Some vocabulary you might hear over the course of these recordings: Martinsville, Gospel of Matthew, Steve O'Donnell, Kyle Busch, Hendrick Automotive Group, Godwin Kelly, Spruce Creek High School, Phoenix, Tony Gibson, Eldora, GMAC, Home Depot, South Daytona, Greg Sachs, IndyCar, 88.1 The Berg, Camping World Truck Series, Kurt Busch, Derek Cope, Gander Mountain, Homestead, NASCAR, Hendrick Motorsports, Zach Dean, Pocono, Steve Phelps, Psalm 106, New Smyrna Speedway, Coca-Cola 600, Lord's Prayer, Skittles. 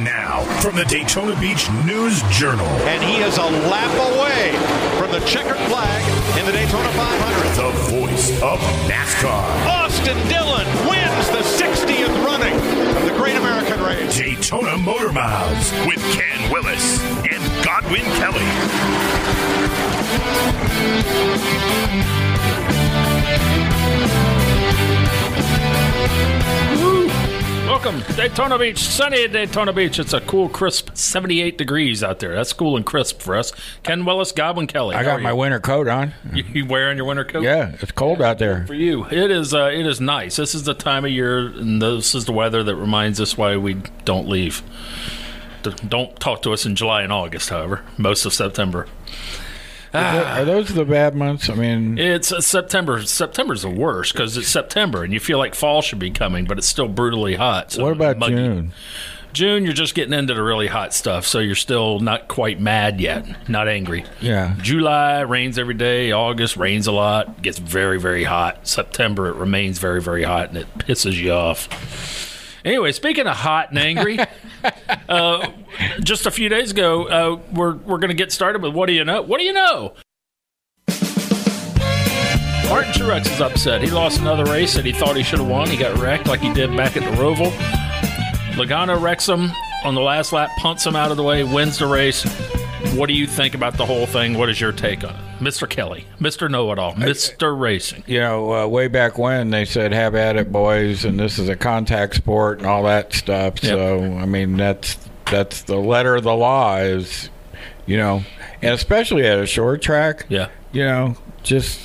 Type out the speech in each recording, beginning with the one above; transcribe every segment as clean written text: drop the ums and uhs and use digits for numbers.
And now, from the Daytona Beach News Journal. And he is a lap away from the checkered flag in the Daytona 500. The voice of NASCAR. Austin Dillon wins the 60th running of the Great American Race. Daytona Motor Miles with Ken Willis and Godwin Kelly. Welcome to Daytona Beach, sunny Daytona Beach. It's a cool, crisp 78 degrees out there. That's cool and crisp for us. Ken Willis, Godwin Kelly. I got my winter coat on. You wearing your winter coat? Yeah, it's cold out there. For you. It is nice. This is the time of year, and this is the weather that reminds us why we don't leave. Don't talk to us in July and August, however, most of September. Are those the bad months? I mean, it's September. September's the worst because it's September and you feel like fall should be coming, but it's still brutally hot. So what about muggy. June? June, you're just getting into the really hot stuff, so you're still not quite mad yet, not angry. Yeah. July, rains every day. August, rains a lot. Gets very, very hot. September, it remains very, very hot, and it pisses you off. Anyway, speaking of hot and angry, just a few days ago, we're going to get started with What Do You Know? What do you know? Martin Truex is upset. He lost another race that he thought he should have won. He got wrecked like he did back at the Roval. Logano wrecks him on the last lap, punts him out of the way, wins the race. What do you think about the whole thing? What is your take on it? Mr. Kelly, Mr. Know-It-All, Mr. Racing. You know, way back when they said, have at it, boys, and this is a contact sport and all that stuff. Yep. So, I mean, that's the letter of the law is, you know, and especially at a short track. Yeah. You know, just,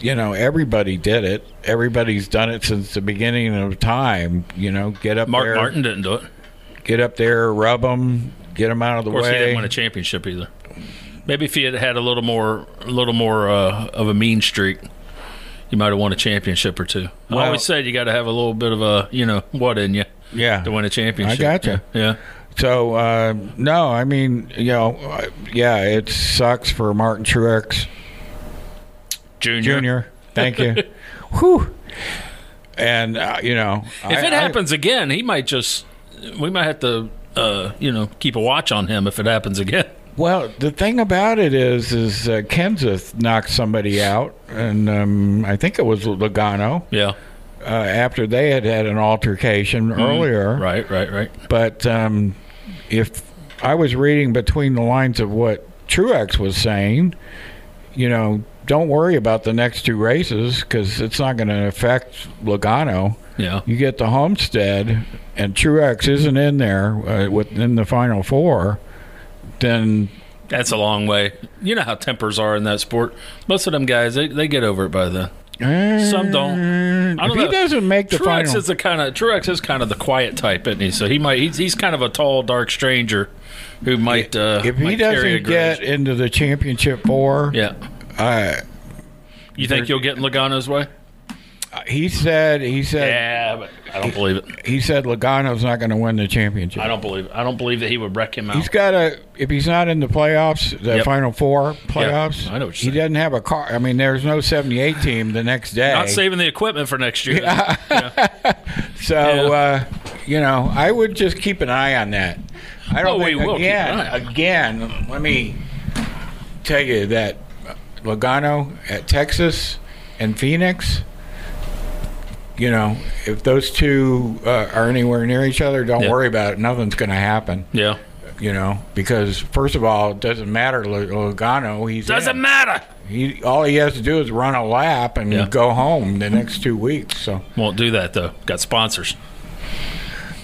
you know, everybody did it. Everybody's done it since the beginning of time. You know, get up there. Mark Martin didn't do it. Get up there, rub them. Get him out of the way. Of course, he didn't win a championship either. Maybe if he had had a little more of a mean streak, he might have won a championship or two. Well, I always said you got to have a little bit of a, you know, what in you, yeah, to win a championship. I gotcha. Yeah. So no, I mean, you know, yeah, it sucks for Martin Truex Junior. Thank you. Whew. And you know, if it happens again, he might just. We might have to. You know, keep a watch on him if it happens again. Well, the thing about it is Kenseth knocked somebody out, and I think it was Logano. Yeah. After they had an altercation earlier. Right. But if I was reading between the lines of what Truex was saying, you know, don't worry about the next two races because it's not going to affect Logano. Yeah. You get the Homestead and Truex isn't in there within the Final Four, then... That's a long way. You know how tempers are in that sport. Most of them guys, they get over it by then. Some don't. I don't know. He doesn't make the final... Truex is kind of the quiet type, isn't he? So he might... He's kind of a tall, dark stranger who might... if he doesn't get into the championship four... Yeah. You think you'll get in Logano's way? He said. Yeah, but I don't believe it. He said Logano's not going to win the championship. I don't believe it. I don't believe that he would wreck him out. He's got a. If he's not in the playoffs, the Final Four playoffs, I know what you're saying. Doesn't have a car. I mean, there's no 78 team the next day. Not saving the equipment for next year. Yeah. Yeah. So, yeah. You know, I would just keep an eye on that. I don't think, we will again, let me tell you that Logano at Texas and Phoenix. You know, if those two are anywhere near each other, don't worry about it. Nothing's going to happen. Yeah. You know, because first of all, it doesn't matter. Logano, doesn't matter. All he has to do is run a lap and go home the next 2 weeks. So won't do that though. Got sponsors.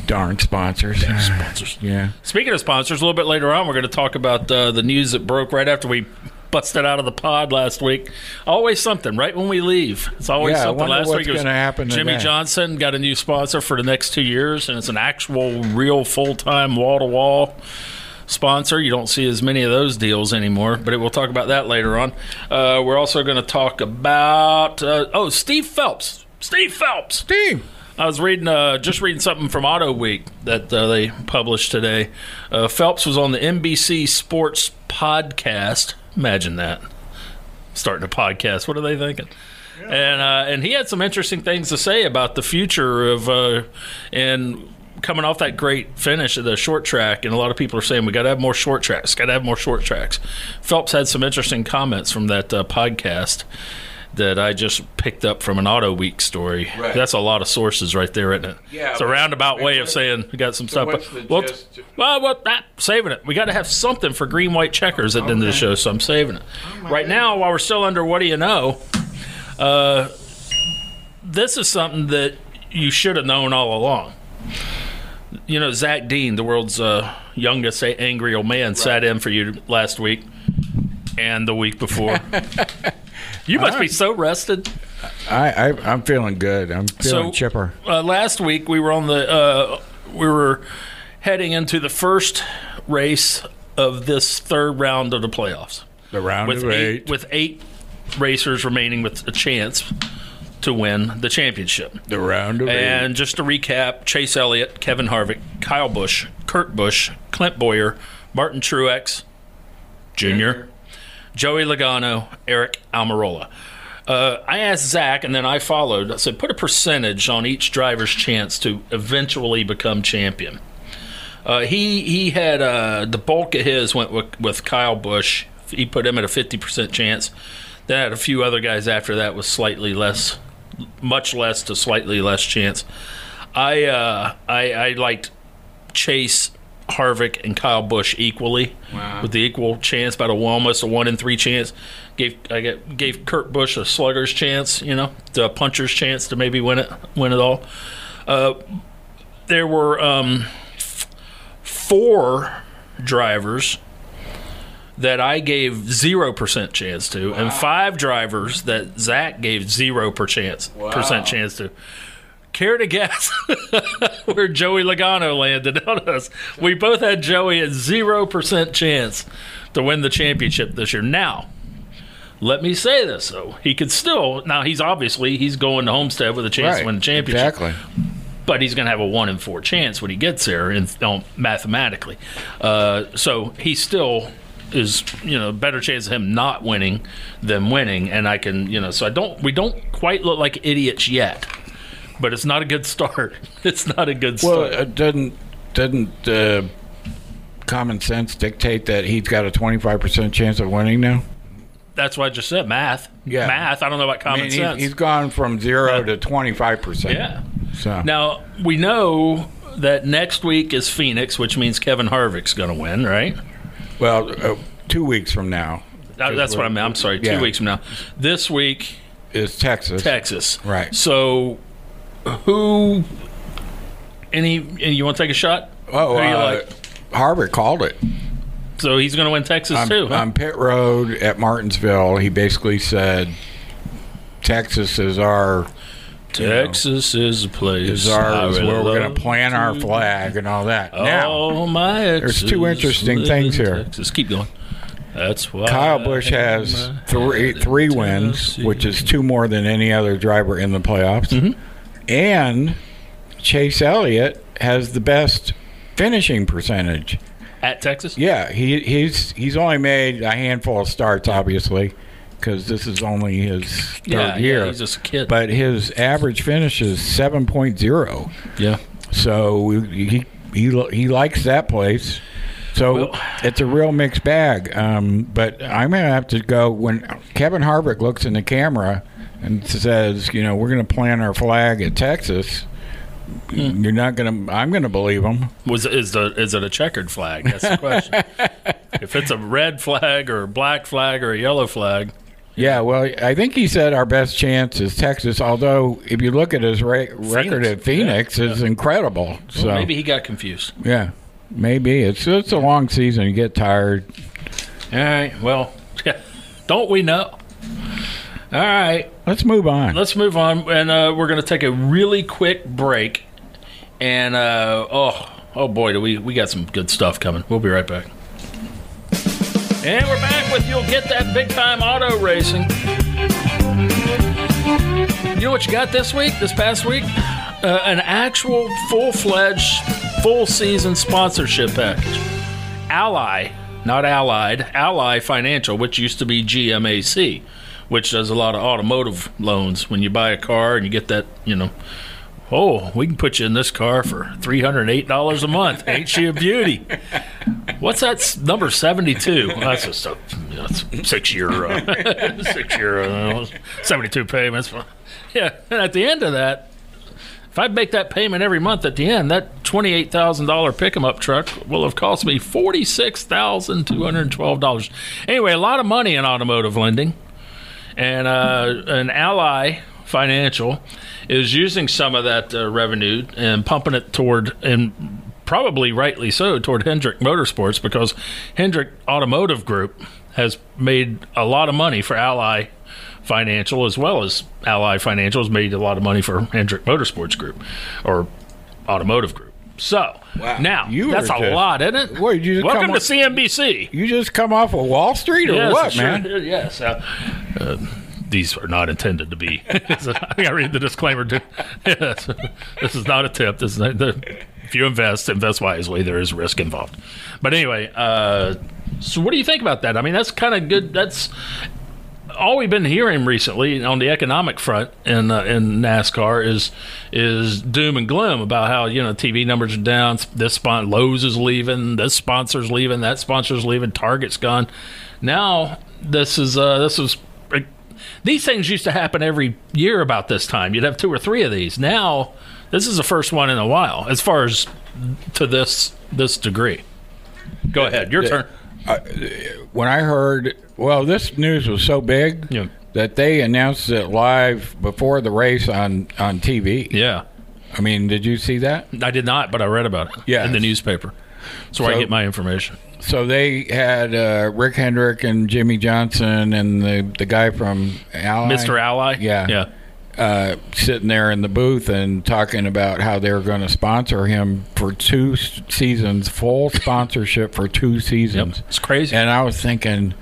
Darn sponsors. Damn sponsors. Yeah. Speaking of sponsors, a little bit later on, we're going to talk about the news that broke right after we. Busted out of the pod last week. Always something, right when we leave. It's always something. Last week it was Jimmy Johnson got a new sponsor for the next 2 years, and it's an actual, real, full-time, wall-to-wall sponsor. You don't see as many of those deals anymore, but we'll talk about that later on. We're also going to talk about, Steve Phelps. I was reading just reading something from Auto Week that they published today. Phelps was on the NBC Sports podcast. Imagine that. Starting a podcast. What are they thinking? Yeah. And he had some interesting things to say about the future of and coming off that great finish at the short track, and a lot of people are saying we got to have more short tracks, got to have more short tracks. Phelps had some interesting comments from that podcast that I just picked up from an Auto Week story. Right. That's a lot of sources right there, isn't it? Yeah, it's a roundabout way of saying we got some stuff. Saving it. We got to have something for green white checkers at the end of the show, so I'm saving it. Now, while we're still under what do you know, this is something that you should have known all along. You know, Zach Dean, the world's youngest angry old man, sat in for you last week and the week before. You must be so rested. I'm feeling good. I'm feeling chipper. Last week we were on the we were heading into the first race of this third round of the playoffs. The round of eight, with eight racers remaining with a chance to win the championship. The round of eight. And just to recap: Chase Elliott, Kevin Harvick, Kyle Busch, Kurt Busch, Clint Boyer, Martin Truex Junior. Joey Logano, Eric Almirola. I asked Zach, and then I followed. I said, put a percentage on each driver's chance to eventually become champion. He had the bulk of his went with Kyle Busch. He put him at a 50% chance. Then had a few other guys after that with slightly less, much less to slightly less chance. I liked Chase, Harvick, and Kyle Busch equally, with the equal chance, about almost a 1 in 3 chance. I gave Kurt Busch a slugger's chance, the puncher's chance to maybe win it all. There were 4 drivers that I gave 0% chance to, and 5 drivers that Zach gave 0% chance to. Care to guess where Joey Logano landed on us? We both had Joey at 0% chance to win the championship this year. Now, let me say this, though. He could still – now, he's going to Homestead with a chance to win the championship. Exactly. But he's going to have a 1 in 4 chance when he gets there, mathematically. So he still is, better chance of him not winning than winning. And I can – so we don't quite look like idiots yet. But it's not a good start. Well, it doesn't common sense dictate that he's got a 25% chance of winning now? That's what I just said, math. Yeah. Math, I don't know about common sense. He's gone from 0 to 25%. Yeah. So. Now, we know that next week is Phoenix, which means Kevin Harvick's going to win, right? Well, 2 weeks from now. That's what I meant. I'm sorry, 2 weeks from now. This week is Texas. Right. So... Who? Any? You want to take a shot? Oh, Harvick called it. So he's going to win Texas too. Huh? On pit road at Martinsville, he basically said, "Texas is where we're going to plant our flag and all that." There's two interesting things here. Texas, keep going. That's why Kyle Busch has three wins, which is 2 more than any other driver in the playoffs. Mm-hmm. And Chase Elliott has the best finishing percentage at Texas. Yeah, he's only made a handful of starts, obviously, because this is only his third year. Yeah, he's just a kid. But his average finish is 7.0. Yeah. So he likes that place. So it's a real mixed bag. But I'm gonna have to go when Kevin Harvick looks in the camera and says, we're going to plant our flag at Texas. You're not going to. I'm going to believe him. Is it a checkered flag? That's the question. If it's a red flag or a black flag or a yellow flag. Yeah, well, I think he said our best chance is Texas. Although, if you look at his record at Phoenix, it's incredible. Well, so maybe he got confused. Yeah, maybe it's a long season. You get tired. All right. Well, don't we know? All right. Let's move on. And we're going to take a really quick break. And, boy, we got some good stuff coming. We'll be right back. And we're back with You'll Get That Big Time Auto Racing. You know what you got this past week? An actual full-fledged, full-season sponsorship package. Ally Financial, which used to be GMAC. Which does a lot of automotive loans. When you buy a car and you get that, oh, we can put you in this car for $308 a month. Ain't she a beauty? What's that number 72? Well, that's just a that's 6 year, 6 year, 72 payments. Yeah, and at the end of that, if I make that payment every month at the end, that $28,000 pick-em-up truck will have cost me $46,212. Anyway, a lot of money in automotive lending, and an Ally Financial is using some of that revenue and pumping it toward, and probably rightly so, toward Hendrick Motorsports, because Hendrick Automotive Group has made a lot of money for Ally Financial, as well as Ally Financial has made a lot of money for Hendrick Motorsports Group or Automotive Group. So, wow. Now, that's a lot, isn't it? What, welcome to CNBC. You just come off of Wall Street or yes, what, sure, man? Yes. These are not intended to be. I got to read the disclaimer. Yes. This is not a tip. This is not, if you invest wisely. There is risk involved. But anyway, so what do you think about that? I mean, that's kind of good. That's all we've been hearing recently on the economic front in NASCAR is doom and gloom about how, you know, TV numbers are down. Lowe's is leaving. This sponsor's leaving. That sponsor's leaving. Target's gone. Now this is. These things used to happen every year about this time. You'd have two or three of these. Now, this is the first one in a while, as far as to this degree. Go ahead. Your turn. When I heard, this news was so big that they announced it live before the race on TV. Yeah. I mean, did you see that? I did not, but I read about it in the newspaper. That's where I get my information. So they had Rick Hendrick and Jimmy Johnson and the guy from Ally. Mr. Ally? Yeah. Sitting there in the booth and talking about how they were going to sponsor him for two seasons, full sponsorship for two seasons. Yep. It's crazy. And I was thinking,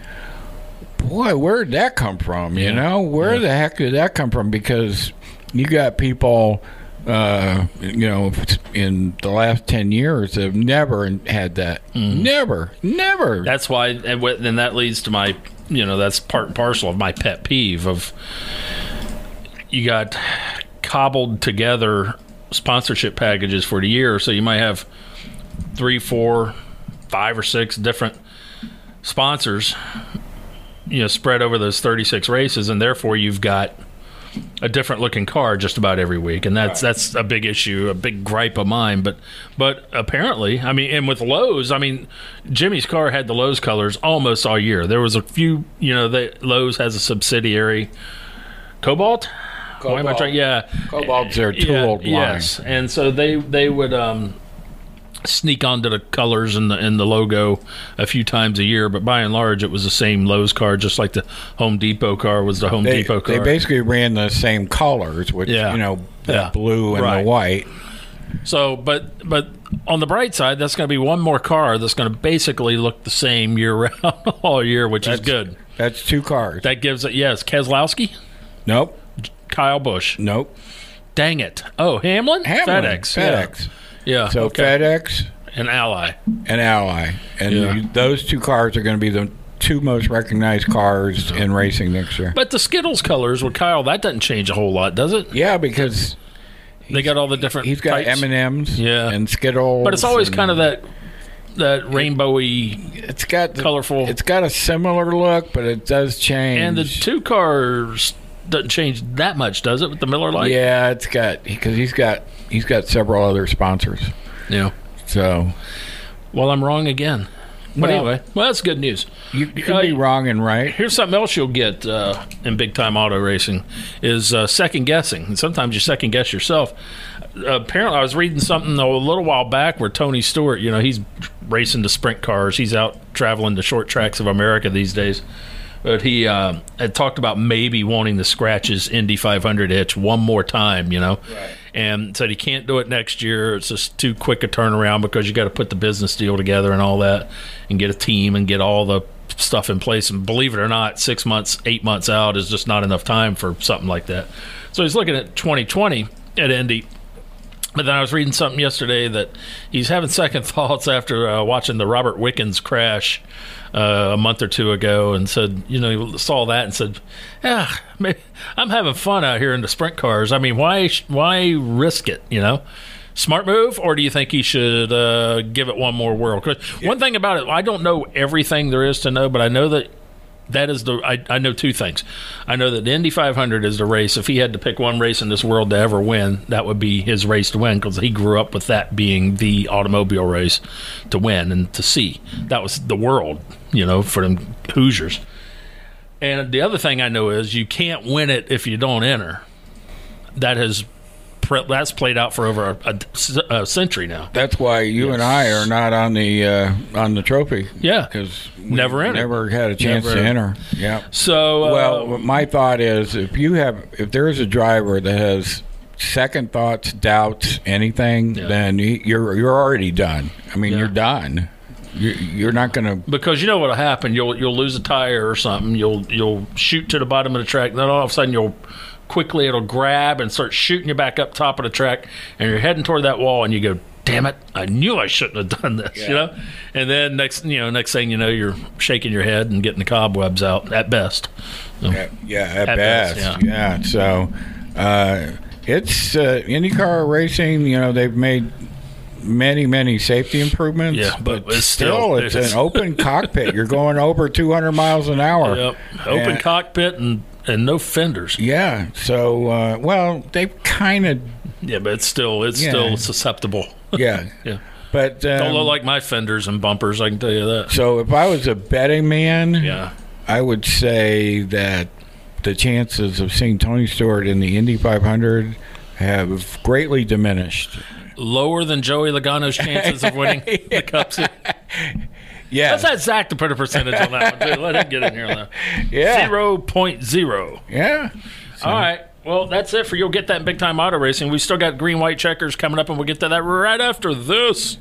boy, where did that come from? You know, where the heck did that come from? Because you got people... in the last 10 years, I've never had that. Mm. Never. That's why, and that leads to my, that's part and parcel of my pet peeve of you got cobbled together sponsorship packages for the year. So you might have 3, 4, 5, or 6 different sponsors, spread over those 36 races. And therefore you've got a different looking car just about every week, and that's a big issue, a big gripe of mine. But apparently, I mean, and with Lowe's, I mean, Jimmy's car had the Lowe's colors almost all year. There was a few, Lowe's has a subsidiary, Cobalt. Why am I trying? Yeah, Cobalt's their tool line. Yes, and so they would sneak onto the colors and the logo a few times a year, but by and large, it was the same Lowe's car, just like the Home Depot car was the Home Depot car. They basically ran the same colors, which the blue and the white. So, but on the bright side, that's going to be one more car that's going to basically look the same year round all year, which is good. That's two cars. That gives it Keselowski. Nope. Kyle Busch. Nope. Dang it! Oh, Hamlin? FedEx. Yeah. Yeah. So FedEx and Ally. Those two cars are going to be the two most recognized cars in racing next year. But the Skittles colors with Kyle, that doesn't change a whole lot, does it? Yeah, because they got all the different. He's got types. M&Ms and Skittles. But it's always kind of that rainbowy. It's got colorful. It's got a similar look, but it does change. And the two cars doesn't change that much, does it? With the Miller Lite. Yeah, it's got because he's got several other sponsors. Yeah. So. Well, I'm wrong again. But anyway. Well, that's good news. You can be wrong and right. Here's something else you'll get in big-time auto racing is second-guessing. And sometimes you second-guess yourself. Apparently, I was reading something a little while back where Tony Stewart, he's racing the sprint cars. He's out traveling the short tracks of America these days. But he had talked about maybe wanting to scratch his Indy 500 itch one more time, Right. And said he can't do it next year. It's just too quick a turnaround because you got to put the business deal together and all that and get a team and get all the stuff in place. And believe it or not, 6 months, 8 months out is just not enough time for something like that. So he's looking at 2020 at Indy. But then I was reading something yesterday that he's having second thoughts after watching the Robert Wickens crash a month or two ago, and said, you know, he saw that and said, yeah, maybe I'm having fun out here in the sprint cars. I mean, why risk it, you know? Smart move, or do you think he should give it one more whirl? One thing about it, I don't know everything there is to know, but I know that I know two things. I know that the Indy 500 is the race. If he had to pick one race in this world to ever win, that would be his race to win, because he grew up with that being the automobile race to win and to see. That was the world, you know, for them Hoosiers. And the other thing I know is you can't win it if you don't enter. That's played out for over a century now. That's why you and I are not on the on the trophy. Yeah, because never had a chance to enter. Yeah. So well, my thought is if there is a driver that has second thoughts, doubts, anything, then you're already done. I mean, you're done. You're not going to, because you know what'll happen. You'll lose a tire or something. You'll shoot to the bottom of the track. Then all of a sudden you'll. Quickly it'll grab and start shooting you back up top of the track, and you're heading toward that wall, and you go, damn it, I knew I shouldn't have done this. You know, and then next thing you know, you're shaking your head and getting the cobwebs out at best. So, at best. Yeah. So it's IndyCar racing, you know, they've made many safety improvements, but it's an open cockpit. You're going over 200 miles an hour. Yep. Open cockpit and no fenders. Yeah. So, they've kind of. Yeah, but it's still susceptible. Yeah. Yeah. But don't look like my fenders and bumpers. I can tell you that. So, if I was a betting man, I would say that the chances of seeing Tony Stewart in the Indy 500 have greatly diminished. Lower than Joey Logano's chances of winning the Cup Series. Yeah. Let's have Zach to put a percentage on that one, too. Let him get in here on that. Yeah. 0.0. Yeah. So. All right. Well, that's it for You'll Get That in Big Time Auto Racing. We still got green-white checkers coming up, and we'll get to that right after this.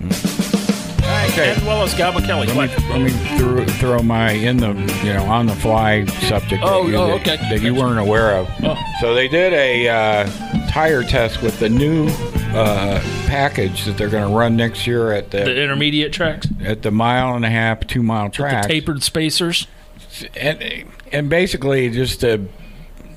All right, Ken Willis, Godwin Kelly. Let me throw my on-the-fly subject that you weren't aware of. Oh. So they did a tire test with the new package that they're going to run next year at the intermediate tracks, at the 1.5 mile, 2 mile tracks, the tapered spacers, and basically just to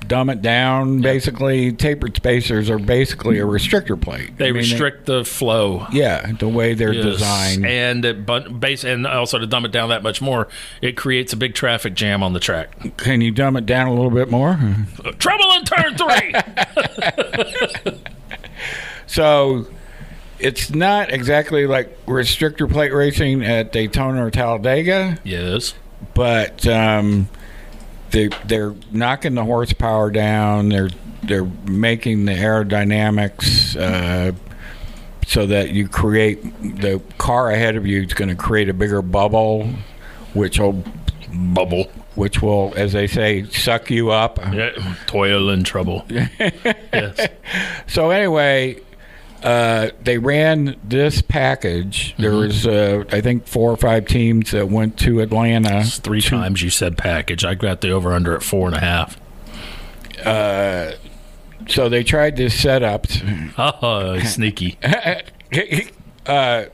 dumb it down. Yep. Basically, tapered spacers are basically a restrictor plate. They restrict the flow. Yeah, the way they're designed, and also to dumb it down that much more, it creates a big traffic jam on the track. Can you dumb it down a little bit more? Trouble in turn 3. So it's not exactly like restrictor plate racing at Daytona or Talladega. Yes. But they're knocking the horsepower down. They're making the aerodynamics so that you create the car ahead of you is going to create a bigger bubble, which will, as they say, suck you up. Yeah, toil and trouble. Yes. So anyway. They ran this package. There was, I think, 4 or 5 teams that went to Atlanta. That's three times you said package. I got the over-under at 4.5. So they tried this setup. Oh, sneaky. And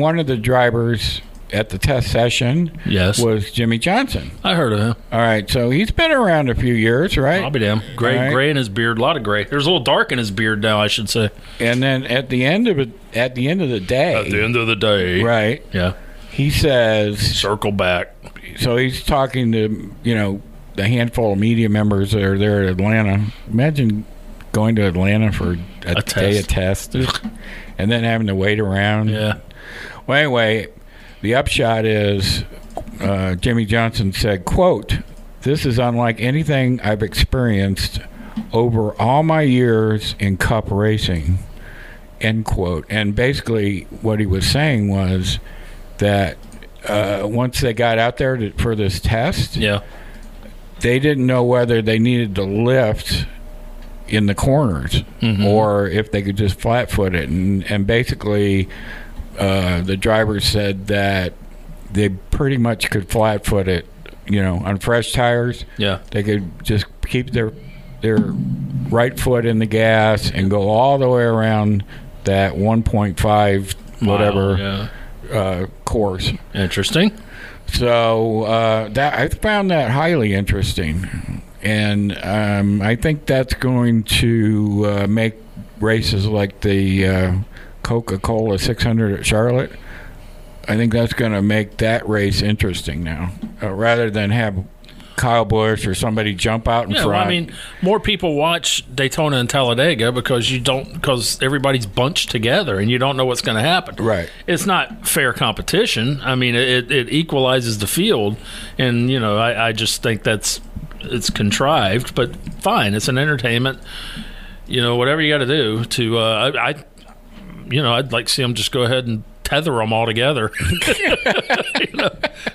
one of the drivers at the test session was Jimmy Johnson. I heard of him. All right, so he's been around a few years, right? I'll be damn. Gray in his beard, a lot of gray. There's a little dark in his beard now, I should say. And then at the end of the day. Right. Yeah. He says circle back. So he's talking to, the handful of media members that are there at Atlanta. Imagine going to Atlanta for a day of test and then having to wait around. Yeah. Well, anyway, the upshot is Jimmy Johnson said, quote, "This is unlike anything I've experienced over all my years in cup racing," end quote. And basically what he was saying was that once they got out there for this test, they didn't know whether they needed to lift in the corners or if they could just flat foot it. And basically the driver said that they pretty much could flat foot it, on fresh tires. Yeah. They could just keep their right foot in the gas and go all the way around that 1.5 whatever course. Interesting. So that I found that highly interesting, and I think that's going to make races like the Coca-Cola 600 at Charlotte. I think that's going to make that race interesting now, rather than have Kyle Busch or somebody jump out in front. Well, I mean, more people watch Daytona and Talladega because everybody's bunched together and you don't know what's going to happen. Right. It's not fair competition. I mean, it equalizes the field, and you know, I just think it's contrived. But fine, it's an entertainment. You know, whatever you got to do to, I'd like to see them just go ahead and tether them all together.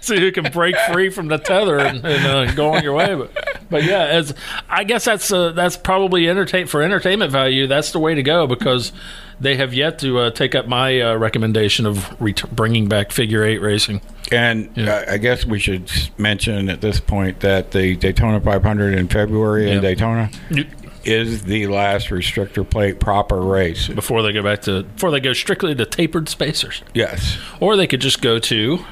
See who can break free from the tether and go on your way. But yeah, I guess that's probably for entertainment value. That's the way to go, because they have yet to take up my recommendation of bringing back figure eight racing. And yeah. I guess we should mention at this point that the Daytona 500 in February in Daytona is the last restrictor plate proper race before they go back to strictly to tapered spacers. Yes, or they could just go to,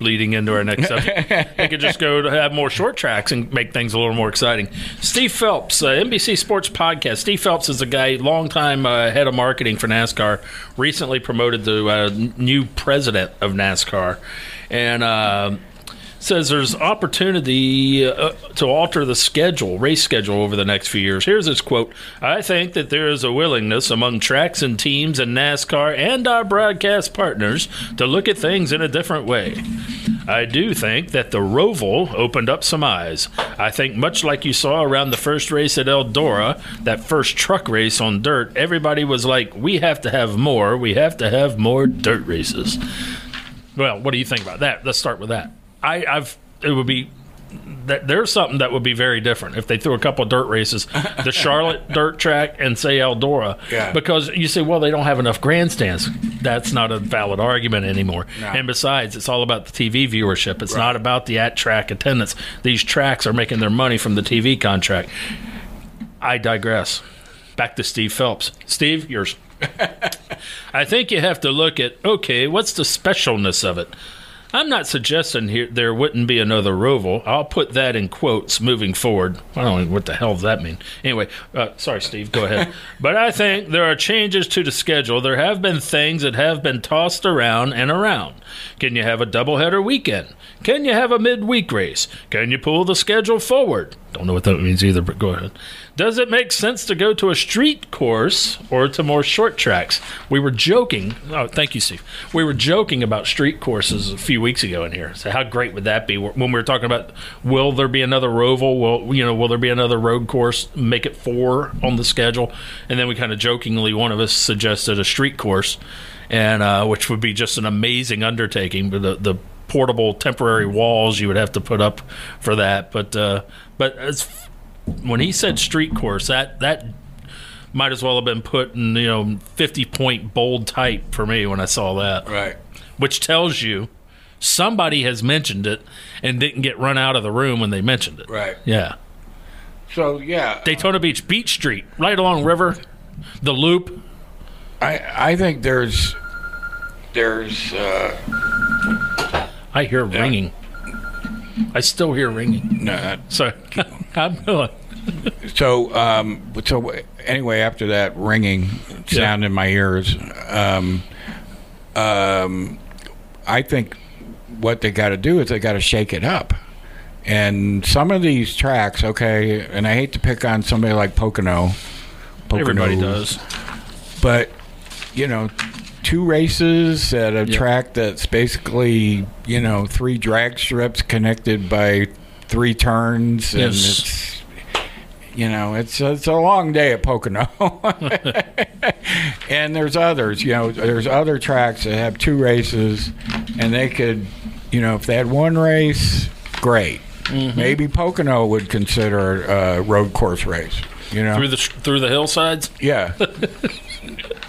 leading into our next subject, they could just go to have more short tracks and make things a little more exciting. Steve Phelps, NBC Sports podcast. Steve Phelps is a guy, longtime head of marketing for NASCAR, recently promoted to new president of NASCAR, and says there's opportunity to alter the race schedule over the next few years. Here's his quote. I think that there is a willingness among tracks and teams and NASCAR and our broadcast partners to look at things in a different way. I do think that the Roval opened up some eyes. I think much like you saw around the first race at Eldora, that first truck race on dirt, everybody was like, we have to have more dirt races. Well, what do you think about that? Let's start with that. It would be that there's something that would be very different if they threw a couple of dirt races, the Charlotte dirt track and say Eldora, because you say, well, they don't have enough grandstands. That's not a valid argument anymore. No. And besides, it's all about the TV viewership. It's not about the at-track attendance. These tracks are making their money from the TV contract. I digress. Back to Steve Phelps. Steve, yours. I think you have to look at, okay, what's the specialness of it? I'm not suggesting here there wouldn't be another Roval. I'll put that in quotes moving forward. I don't know what the hell does that mean. Anyway, sorry, Steve, go ahead. But I think there are changes to the schedule. There have been things that have been tossed around and around. Can you have a doubleheader weekend? Can you have a midweek race? Can you pull the schedule forward? Don't know what that means either, but go ahead. Does it make sense to go to a street course or to more short tracks? We were joking. Oh, thank you, Steve. We were joking about street courses a few weeks ago in here. So how great would that be when we were talking about, will there be another Roval? Will there be another road course? Make it 4 on the schedule. And then we kind of jokingly, one of us suggested a street course, and which would be just an amazing undertaking. But the portable temporary walls you would have to put up for that. But as when he said street course, that might as well have been put in 50-point bold type for me when I saw that. Right. Which tells you somebody has mentioned it and didn't get run out of the room when they mentioned it. Right. Yeah. So, yeah. Daytona Beach Street, right along river, the loop. I think there's I hear ringing. I still hear ringing. No, sorry. I'm going. So anyway, after that ringing sound in my ears, I think what they got to do is they got to shake it up. And some of these tracks, okay, and I hate to pick on somebody like Pocono. Everybody does. But, 2 races at a track that's basically 3 drag strips connected by 3 turns, and it's a long day at Pocono. And there's others, there's other tracks that have 2 races, and they could, if they had 1 race, great. Mm-hmm. Maybe Pocono would consider a road course race, through the hillsides. Yeah.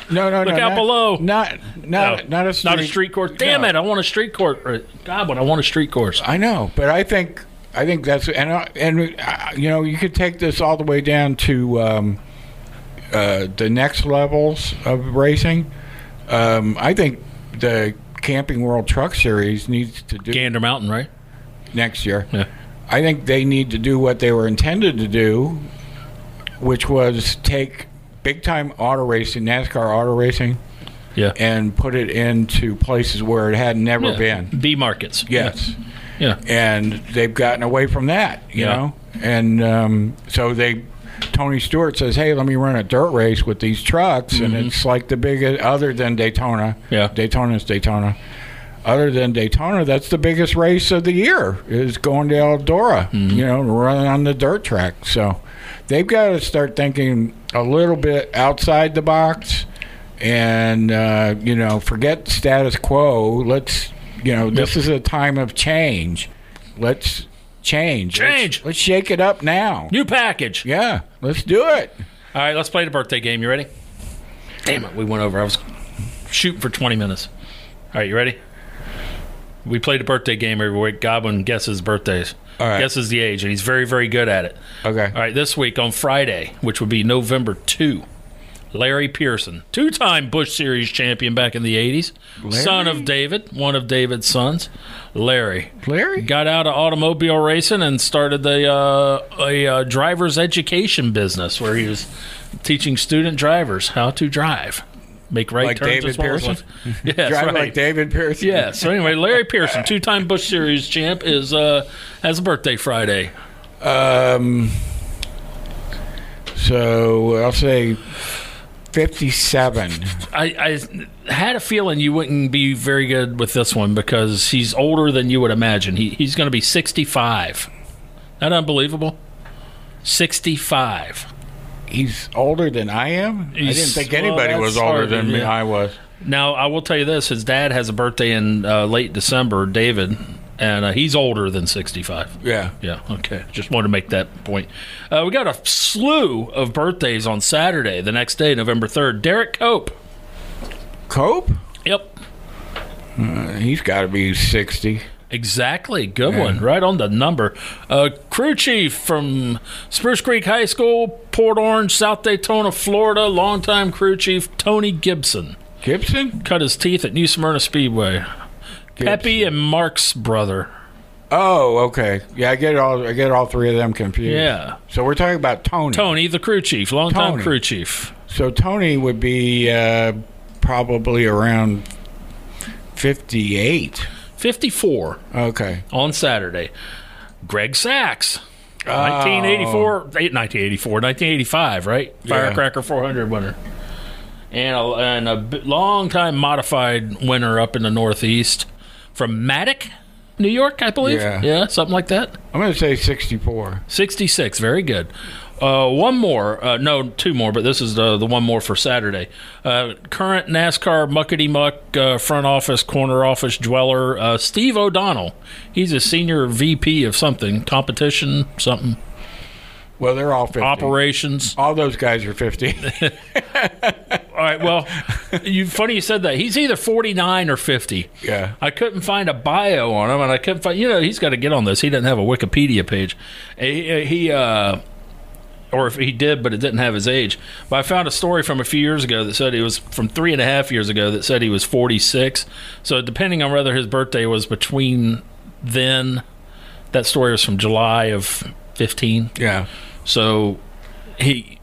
No, look out below. Not a street course. Damn it! I want a street course. Godwin, I want a street course. I know, but I think I think that's, and you know, you could take this all the way down to the next levels of racing. I think the Camping World Truck Series needs to do Gander Mountain, right? Next year. Yeah. I think they need to do what they were intended to do, which was take big-time auto racing, NASCAR auto racing, yeah, and put it into places where it had never been. B markets. Yes. Yeah. And they've gotten away from that, you know? And so they... Tony Stewart says, hey, let me run a dirt race with these trucks, and it's like the biggest, other than Daytona. Yeah. Daytona's Daytona. Other than Daytona, that's the biggest race of the year, is going to Eldora, you know, running on the dirt track. So they've got to start thinking a little bit outside the box and, you know, forget status quo. Let's, you know, this is a time of change. Let's change. Change. Let's shake it up now. New package. Yeah. Let's do it. All right. Let's play the birthday game. You ready? Damn it. We went over. I was shooting for 20 minutes. All right. You ready? We play the birthday game every week. Godwin guesses birthdays. All right. Guesses the age, and he's very, very good at it. Okay. All right. This week on Friday, which would be November 2, Larry Pearson, two-time Busch Series champion back in the 80s, son of David, one of David's sons, Larry got out of automobile racing and started a driver's education business where he was teaching student drivers how to drive. Make right like turns as well as left. Yes, drive right. Like David Pearson. Yeah, so anyway, Larry Pearson, two-time Busch Series champ, is has a birthday Friday. So I'll say 57. I had a feeling you wouldn't be very good with this one because he's older than you would imagine. He's going to be 65. Not unbelievable. 65. He's older than I am? I didn't think anybody was older than me. I was. Now, I will tell you this. His dad has a birthday in late December, David, and he's older than 65. Yeah. Yeah, okay. Just wanted to make that point. We got a slew of birthdays on Saturday, the next day, November 3rd. Derek Cope. Cope? Yep. He's got to be 60. Exactly. Good one. Right on the number. Crew chief from Spruce Creek High School, Port Orange, South Daytona, Florida, longtime crew chief Tony Gibson. Gibson? Cut his teeth at New Smyrna Speedway. Gibson. Peppy and Mark's brother. Oh, okay. Yeah, I get all three of them confused. Yeah. So we're talking about Tony. Tony, the crew chief, longtime crew chief. So Tony would be... probably around 58. 54. Okay. On Saturday. Greg Sachs. 1985, right? Firecracker 400 winner. And a long-time modified winner up in the Northeast from Maddock, New York, I believe. Yeah, something like that. I'm going to say 64. 66, very good. One more. No, two more, but this is the one more for Saturday. Current NASCAR muckety-muck front office, corner office dweller, Steve O'Donnell. He's a senior VP of something, competition, something. Well, they're all 50. Operations. All those guys are 50. All right, well, funny you said that. He's either 49 or 50. Yeah. I couldn't find a bio on him, and I couldn't find – you know, he's got to get on this. He doesn't have a Wikipedia page. Or if he did, but it didn't have his age. But I found a story from a few years ago that said he was from 3.5 years ago that said he was 46. So depending on whether his birthday was between then, that story was from July of 15. Yeah. So he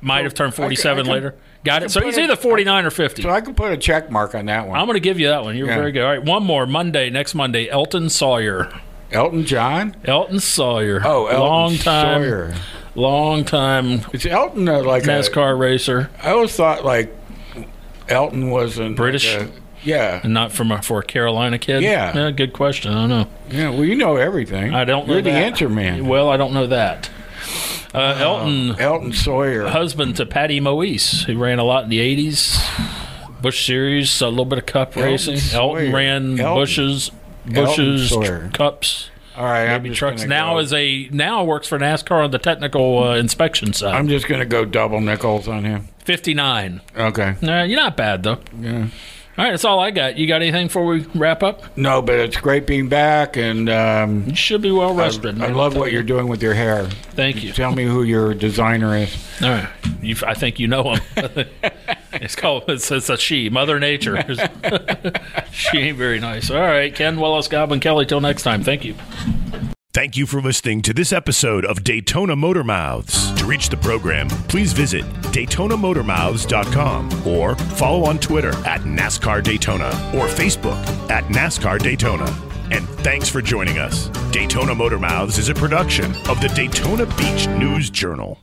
might have turned 47 later. Got it. So he's either 49 or 50. So I can put a check mark on that one. I'm going to give you that one. You're very good. All right, one more. Next Monday, Elton Sawyer. Elton John? Elton Sawyer. Oh, Elton Sawyer. Long time. Is Elton like NASCAR racer? I always thought like Elton wasn't British. And not for a Carolina kid. Yeah, good question. I don't know. Yeah, well, you know everything. I don't. You're know the answer man. Well, I don't know that. Elton Sawyer, husband to Patty Moise, who ran a lot in the 80s. Busch Series, a little bit of Cup racing. Elton ran Bushes, Cups. All right, maybe trucks. Now works for NASCAR on the technical inspection side. I'm just going to go double nickels on him. 59. Okay. You're not bad though. Yeah. All right, that's all I got. You got anything before we wrap up? No, but it's great being back, and you should be well rested. I love what you're doing with your hair. Thank you. Tell me who your designer is. All right, I think you know him. It's called. It's a she. Mother Nature. She ain't very nice. All right, Ken Willis, Godwin Kelly. Till next time. Thank you. Thank you for listening to this episode of Daytona Motor Mouths. To reach the program, please visit DaytonaMotorMouths.com or follow on Twitter at NASCAR Daytona or Facebook at NASCAR Daytona. And thanks for joining us. Daytona Motor Mouths is a production of the Daytona Beach News Journal.